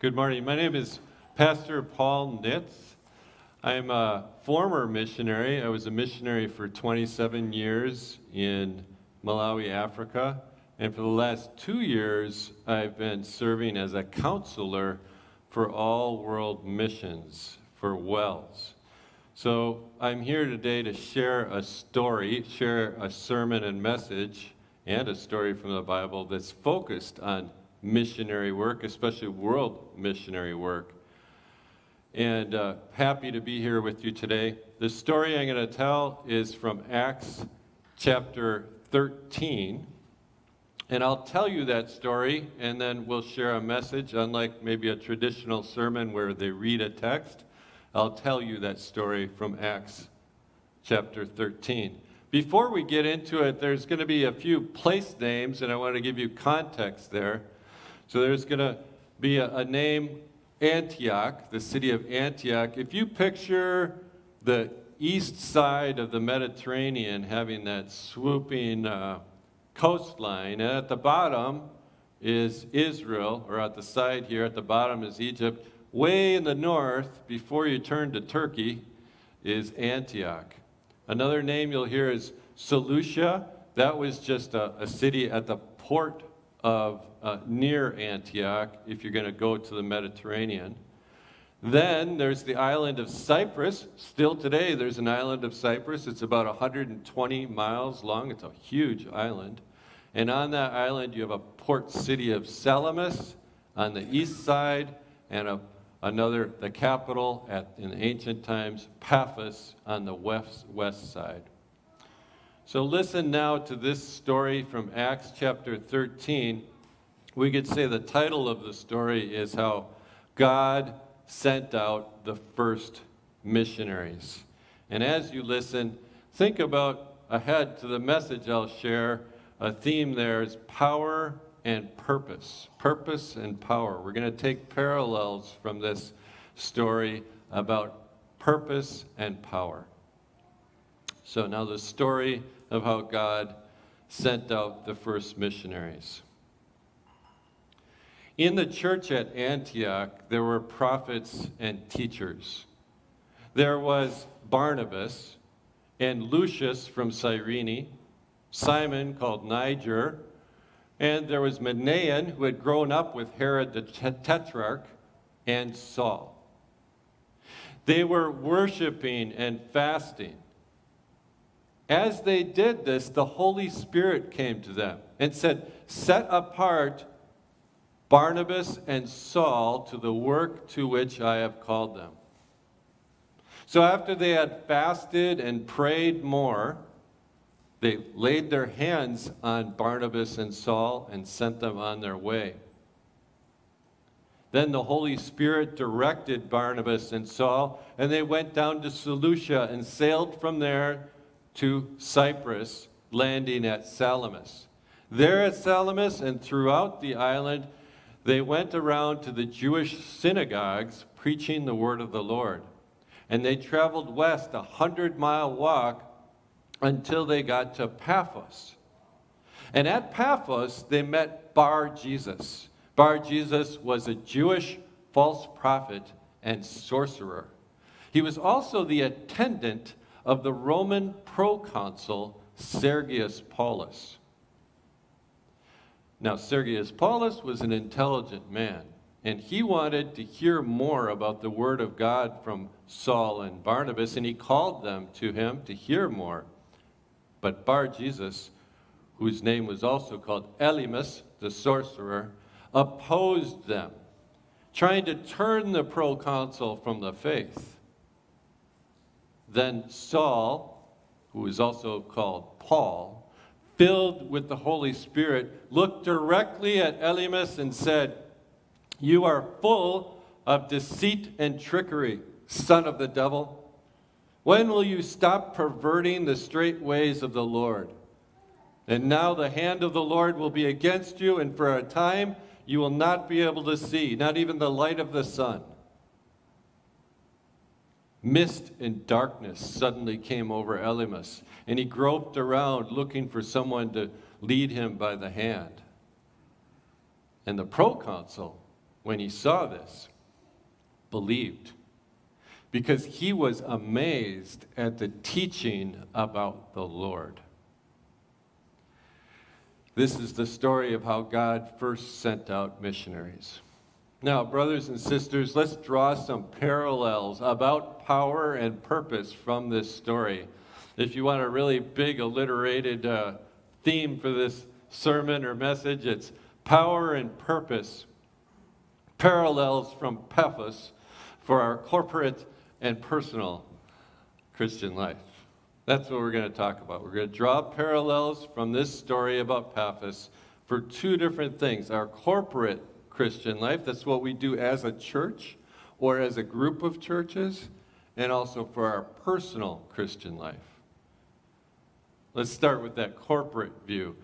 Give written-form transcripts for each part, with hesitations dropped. Good morning. My name is Pastor Paul Nitz. I'm a former missionary. I was a missionary for 27 years in Malawi, Africa. And for the last 2 years, I've been serving as a counselor for all world missions for WELS. So I'm here today to share a sermon and message, and a story from the Bible that's focused on missionary work, especially world missionary work. And happy to be here with you today. The story I'm going to tell is from Acts chapter 13. And I'll tell you that story, and then we'll share a message. Unlike maybe a traditional sermon where they read a text, I'll tell you that story from Acts chapter 13. Before we get into it, there's going to be a few place names, and I want to give you context there. So there's going to be a name, Antioch, the city of Antioch. If you picture the east side of the Mediterranean having that swooping coastline, and at the bottom is Israel, or at the side here, at the bottom is Egypt. Way in the north, before you turn to Turkey, is Antioch. Another name you'll hear is Seleucia. That was just a city at the port of near Antioch, if you're going to go to the Mediterranean. Then there's the island of Cyprus. Still today, there's an island of Cyprus. It's about 120 miles long. It's a huge island. And on that island, you have a port city of Salamis on the east side, and the capital in ancient times, Paphos, on the west side. So listen now to this story from Acts chapter 13. We could say the title of the story is how God sent out the first missionaries. And as you listen, think about ahead to the message I'll share. A theme there is power and purpose and power. We're going to take parallels from this story about purpose and power. So now the story of how God sent out the first missionaries. In the church at Antioch, there were prophets and teachers. There was Barnabas and Lucius from Cyrene, Simon called Niger, and there was Manaen, who had grown up with Herod the Tetrarch, and Saul. They were worshiping and fasting. As they did this, the Holy Spirit came to them and said, "Set apart Barnabas and Saul to the work to which I have called them." So after they had fasted and prayed more, they laid their hands on Barnabas and Saul and sent them on their way. Then the Holy Spirit directed Barnabas and Saul, and they went down to Seleucia and sailed from there to Cyprus, landing at Salamis. There at Salamis and throughout the island, they went around to the Jewish synagogues, preaching the word of the Lord. And they traveled west, 100-mile walk, until they got to Paphos. And at Paphos, they met Bar-Jesus. Bar-Jesus was a Jewish false prophet and sorcerer. He was also the attendant of the Roman proconsul Sergius Paulus. Now, Sergius Paulus was an intelligent man, and he wanted to hear more about the word of God from Saul and Barnabas, and he called them to him to hear more. But Bar-Jesus, whose name was also called Elymas, the sorcerer, opposed them, trying to turn the proconsul from the faith. Then Saul, who is also called Paul, filled with the Holy Spirit, looked directly at Elymas and said, "You are full of deceit and trickery, son of the devil. When will you stop perverting the straight ways of the Lord? And now the hand of the Lord will be against you, and for a time you will not be able to see, not even the light of the sun." Mist and darkness suddenly came over Elymas, and he groped around looking for someone to lead him by the hand. And the proconsul when he saw this, believed, because he was amazed at the teaching about the Lord. This is the story of how God first sent out missionaries. Now, brothers and sisters, let's draw some parallels about power and purpose from this story. If you want a really big alliterated theme for this sermon or message, it's power and purpose, parallels from Paphos for our corporate and personal Christian life. That's what we're going to talk about. We're going to draw parallels from this story about Paphos for two different things. Our corporate Christian life, that's what we do as a church or as a group of churches, and also for our personal Christian life. Let's start with that corporate view.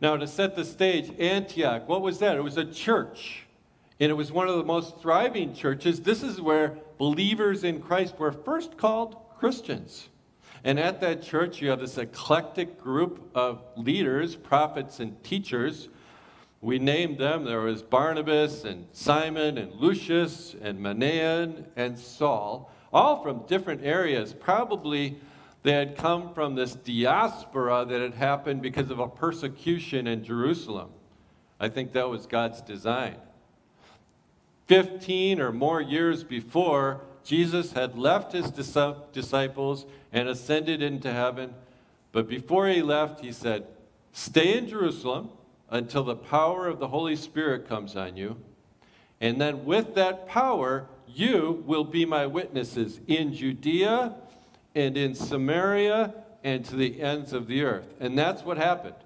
Now, to set the stage, Antioch, what was that? It was a church, and it was one of the most thriving churches. This is where believers in Christ were first called Christians. And at that church, you have this eclectic group of leaders, prophets, and teachers. We named them. There was Barnabas and Simon and Lucius and Manaen and Saul, all from different areas. Probably they had come from this diaspora that had happened because of a persecution in Jerusalem. I think that was God's design. 15 or more years before, Jesus had left his disciples and ascended into heaven. But before he left, he said, stay in Jerusalem until the power of the Holy Spirit comes on you. And then with that power, you will be my witnesses in Judea and in Samaria and to the ends of the earth. And that's what happened.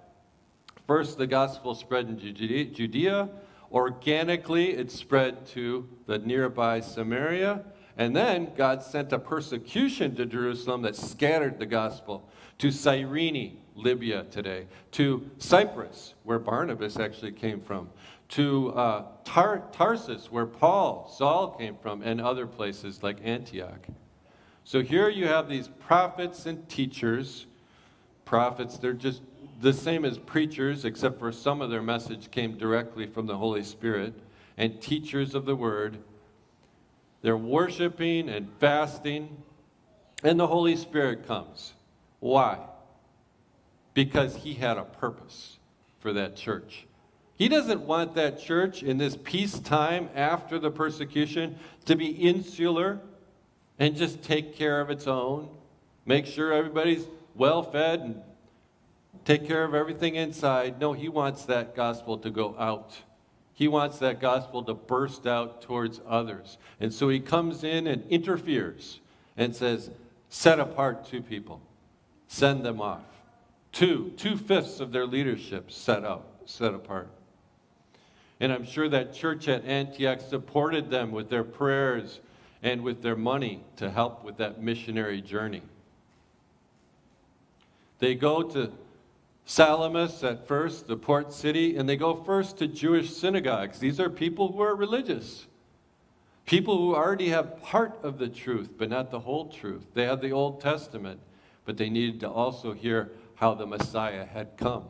First, the gospel spread in Judea. Organically, it spread to the nearby Samaria. And then God sent a persecution to Jerusalem that scattered the gospel to Cyrene, Libya today, to Cyprus, where Barnabas actually came from, to Tarsus, where Saul came from, and other places like Antioch. So here you have these prophets and teachers. Prophets, they're just the same as preachers, except for some of their message came directly from the Holy Spirit, and teachers of the word. They're worshiping and fasting, and the Holy Spirit comes. Why? Because he had a purpose for that church. He doesn't want that church in this peacetime after the persecution to be insular and just take care of its own, make sure everybody's well-fed and take care of everything inside. No, he wants that gospel to go out. He wants that gospel to burst out towards others. And so he comes in and interferes and says, set apart two people. Send them off. Two-fifths of their leadership set apart. And I'm sure that church at Antioch supported them with their prayers and with their money to help with that missionary journey. They go to Salamis at first, the port city, and they go first to Jewish synagogues. These are people who are religious, people who already have part of the truth, but not the whole truth. They had the Old Testament, but they needed to also hear how the Messiah had come.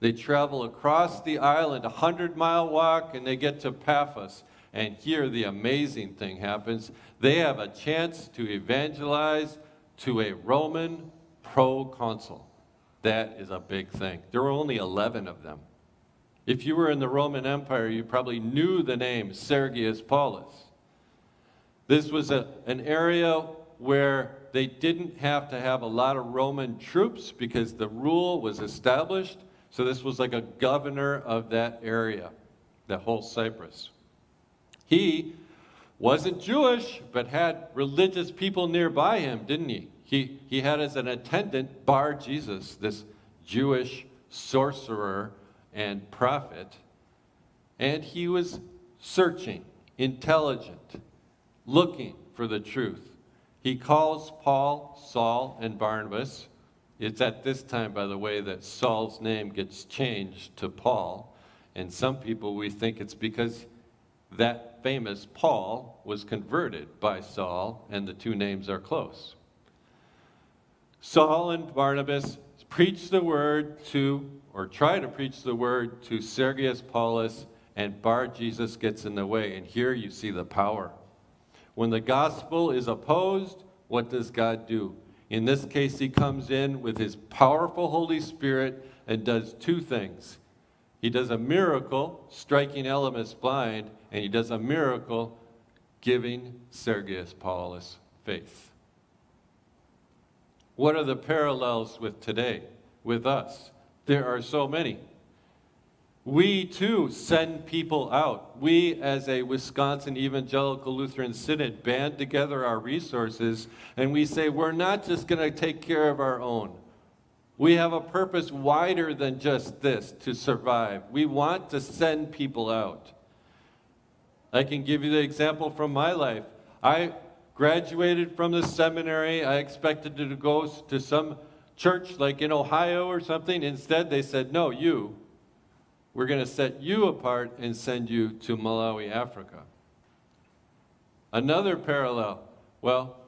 They travel across the island, 100-mile walk, and they get to Paphos, and here the amazing thing happens. They have a chance to evangelize to a Roman proconsul. That is a big thing. There were only 11 of them. If you were in the Roman Empire, you probably knew the name Sergius Paulus. This was an area where they didn't have to have a lot of Roman troops because the rule was established. So this was like a governor of that area, the whole Cyprus. He wasn't Jewish, but had religious people nearby him, didn't he? He had as an attendant Bar-Jesus, this Jewish sorcerer and prophet, and he was searching, intelligent, looking for the truth. He calls Paul, Saul, and Barnabas. It's at this time, by the way, that Saul's name gets changed to Paul, and some people we think it's because that famous Paul was converted by Saul, and the two names are close. Saul and Barnabas preach the word to, or try to preach the word to Sergius Paulus and Bar-Jesus gets in the way. And here you see the power. When the gospel is opposed, what does God do? In this case, he comes in with his powerful Holy Spirit and does two things. He does a miracle, striking Elymas blind, and he does a miracle, giving Sergius Paulus faith. What are the parallels with today, with us? There are so many. We, too, send people out. We, as a Wisconsin Evangelical Lutheran Synod, band together our resources, and we say, we're not just going to take care of our own. We have a purpose wider than just this, to survive. We want to send people out. I can give you the example from my life. I graduated from the seminary. I expected to go to some church like in Ohio or something. Instead, they said, no, you. We're going to set you apart and send you to Malawi, Africa. Another parallel. Well,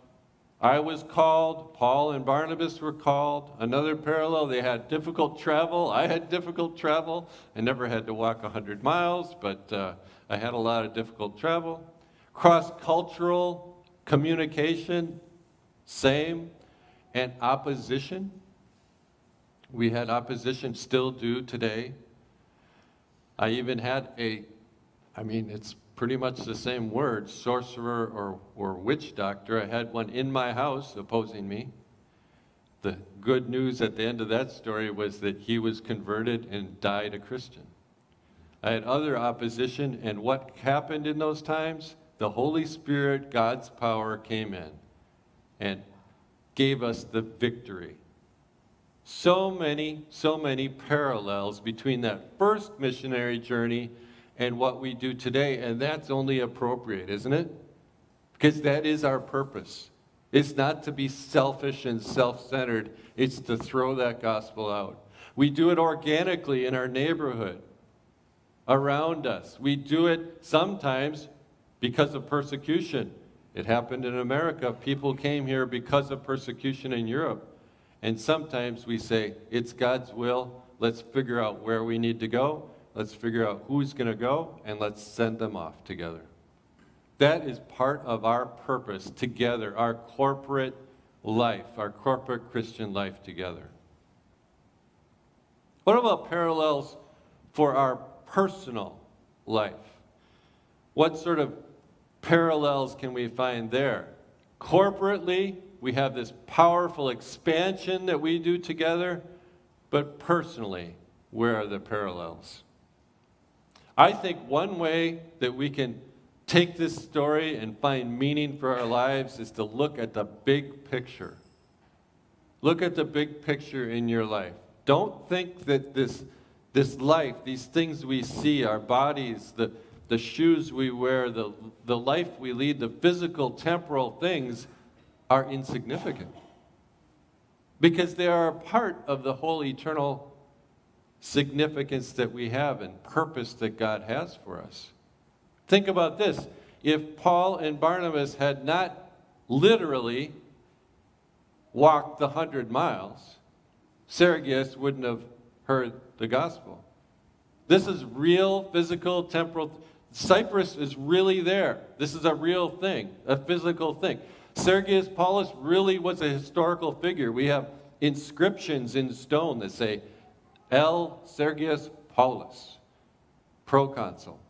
I was called. Paul and Barnabas were called. Another parallel. They had difficult travel. I had difficult travel. I never had to walk 100 miles, but I had a lot of difficult travel. Cross-cultural communication, same. And opposition. We had opposition, still do today. I even had it's pretty much the same word, sorcerer or witch doctor. I had one in my house opposing me. The good news at the end of that story was that he was converted and died a Christian. I had other opposition, and what happened in those times? The Holy Spirit, God's power, came in and gave us the victory. So many parallels between that first missionary journey and what we do today, and that's only appropriate, isn't it? Because that is our purpose. It's not to be selfish and self-centered. It's to throw that gospel out. We do it organically in our neighborhood, around us. We do it sometimes because of persecution. It happened in America. People came here because of persecution in Europe. And sometimes we say, it's God's will. Let's figure out where we need to go. Let's figure out who's going to go, and let's send them off together. That is part of our purpose together, our corporate life, our corporate Christian life together. What about parallels for our personal life? What sort of parallels can we find there? Corporately, we have this powerful expansion that we do together, but personally, where are the parallels? I think one way that we can take this story and find meaning for our lives is to look at the big picture. Look at the big picture in your life. Don't think that this life, these things we see, our bodies, the shoes we wear, the life we lead, the physical, temporal things are insignificant, because they are a part of the whole eternal significance that we have and purpose that God has for us. Think about this. If Paul and Barnabas had not literally walked the 100 miles, Sergius wouldn't have heard the gospel. This is real, physical, temporal. Cyprus is really there. This is a real thing, a physical thing. Sergius Paulus really was a historical figure. We have inscriptions in stone that say, L. Sergius Paulus, proconsul.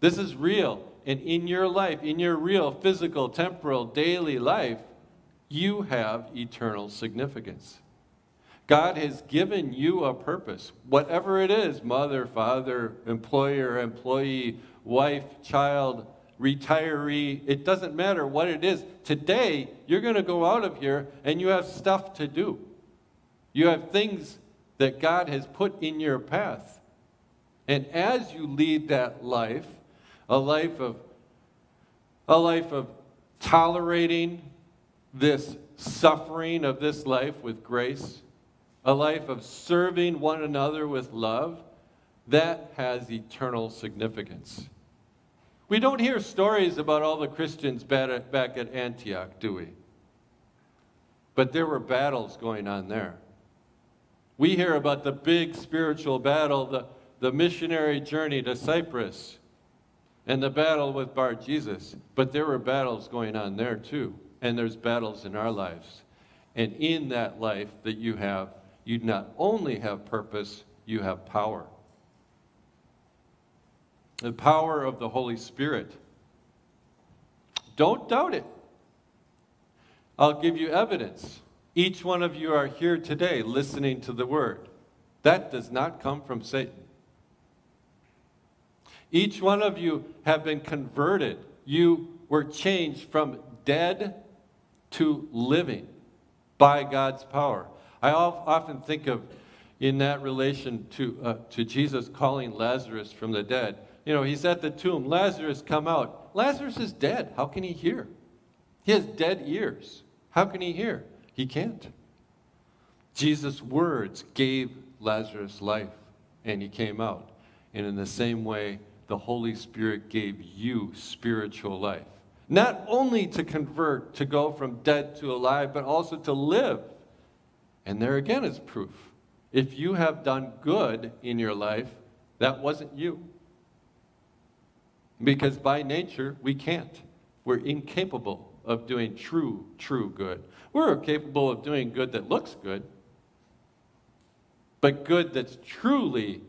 This is real. And in your life, in your real physical, temporal, daily life, you have eternal significance. God has given you a purpose, whatever it is, mother, father, employer, employee, wife, child, retiree. It doesn't matter what it is. Today, you're going to go out of here and you have stuff to do. You have things that God has put in your path. And as you lead that life, a life of tolerating this suffering of this life with grace, a life of serving one another with love, that has eternal significance. We don't hear stories about all the Christians back at Antioch, do we? But there were battles going on there. We hear about the big spiritual battle, the, the missionary journey to Cyprus and the battle with Bar-Jesus. But there were battles going on there too. And there's battles in our lives. And in that life that you have, you not only have purpose, you have power. The power of the Holy Spirit. Don't doubt it. I'll give you evidence. Each one of you are here today listening to the word. That does not come from Satan. Each one of you have been converted. You were changed from dead to living by God's power. I often think of in that relation to Jesus calling Lazarus from the dead. You know, he's at the tomb. Lazarus, come out. Lazarus is dead. How can he hear? He has dead ears. How can he hear? He can't. Jesus' words gave Lazarus life, and he came out. And in the same way, the Holy Spirit gave you spiritual life. Not only to convert, to go from dead to alive, but also to live. And there again is proof. If you have done good in your life, that wasn't you. Because by nature, we can't. We're incapable of doing true good. We're capable of doing good that looks good, but good that's truly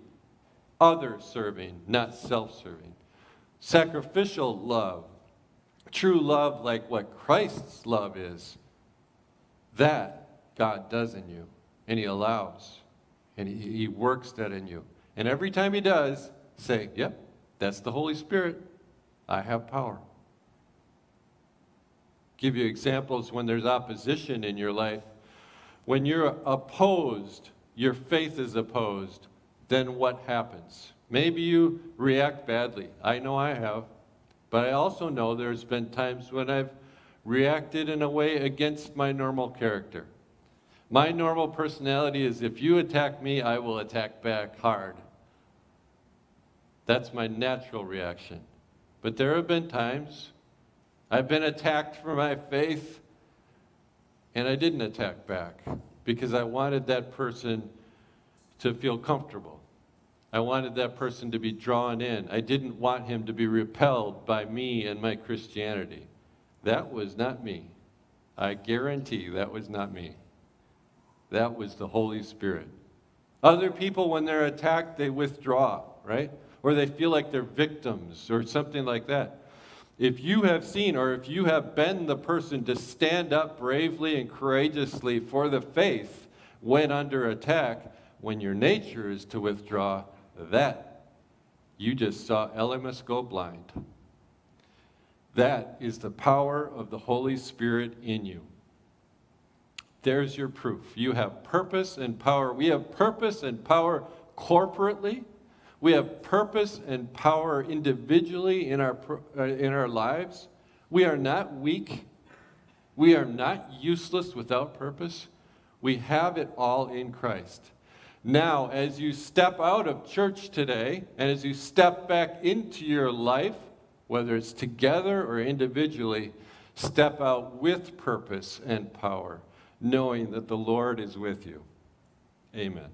other-serving, not self-serving. Sacrificial love, true love like what Christ's love is, that God does in you, and he allows, and he works that in you. And every time he does, say, yep, that's the Holy Spirit. I have power. Give you examples when there's opposition in your life. When you're opposed, your faith is opposed, then what happens? Maybe you react badly. I know I have. But I also know there's been times when I've reacted in a way against my normal character. My normal personality is if you attack me, I will attack back hard. That's my natural reaction. But there have been times I've been attacked for my faith, and I didn't attack back because I wanted that person to feel comfortable. I wanted that person to be drawn in. I didn't want him to be repelled by me and my Christianity. That was not me. I guarantee that was not me. That was the Holy Spirit. Other people, when they're attacked, they withdraw, right? Or they feel like they're victims or something like that. If you have seen or if you have been the person to stand up bravely and courageously for the faith when under attack, when your nature is to withdraw, that you just saw Elymas go blind. That is the power of the Holy Spirit in you. There's your proof. You have purpose and power. We have purpose and power corporately. We have purpose and power individually in our lives. We are not weak. We are not useless without purpose. We have it all in Christ. Now, as you step out of church today, and as you step back into your life, whether it's together or individually, step out with purpose and power, knowing that the Lord is with you. Amen.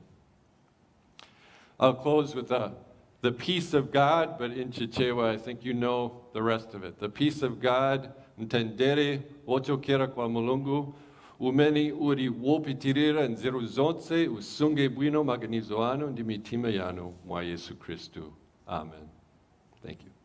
I'll close with the peace of God, but in Chichewa, I think you know the rest of it. The peace of God, mtendere, ochokera kwa mulungu, umeni uri wopitirira nzeru zonse, usunge bwino maganizoano, ndimitima yano, mwa Yesu Kristu. Amen. Thank you.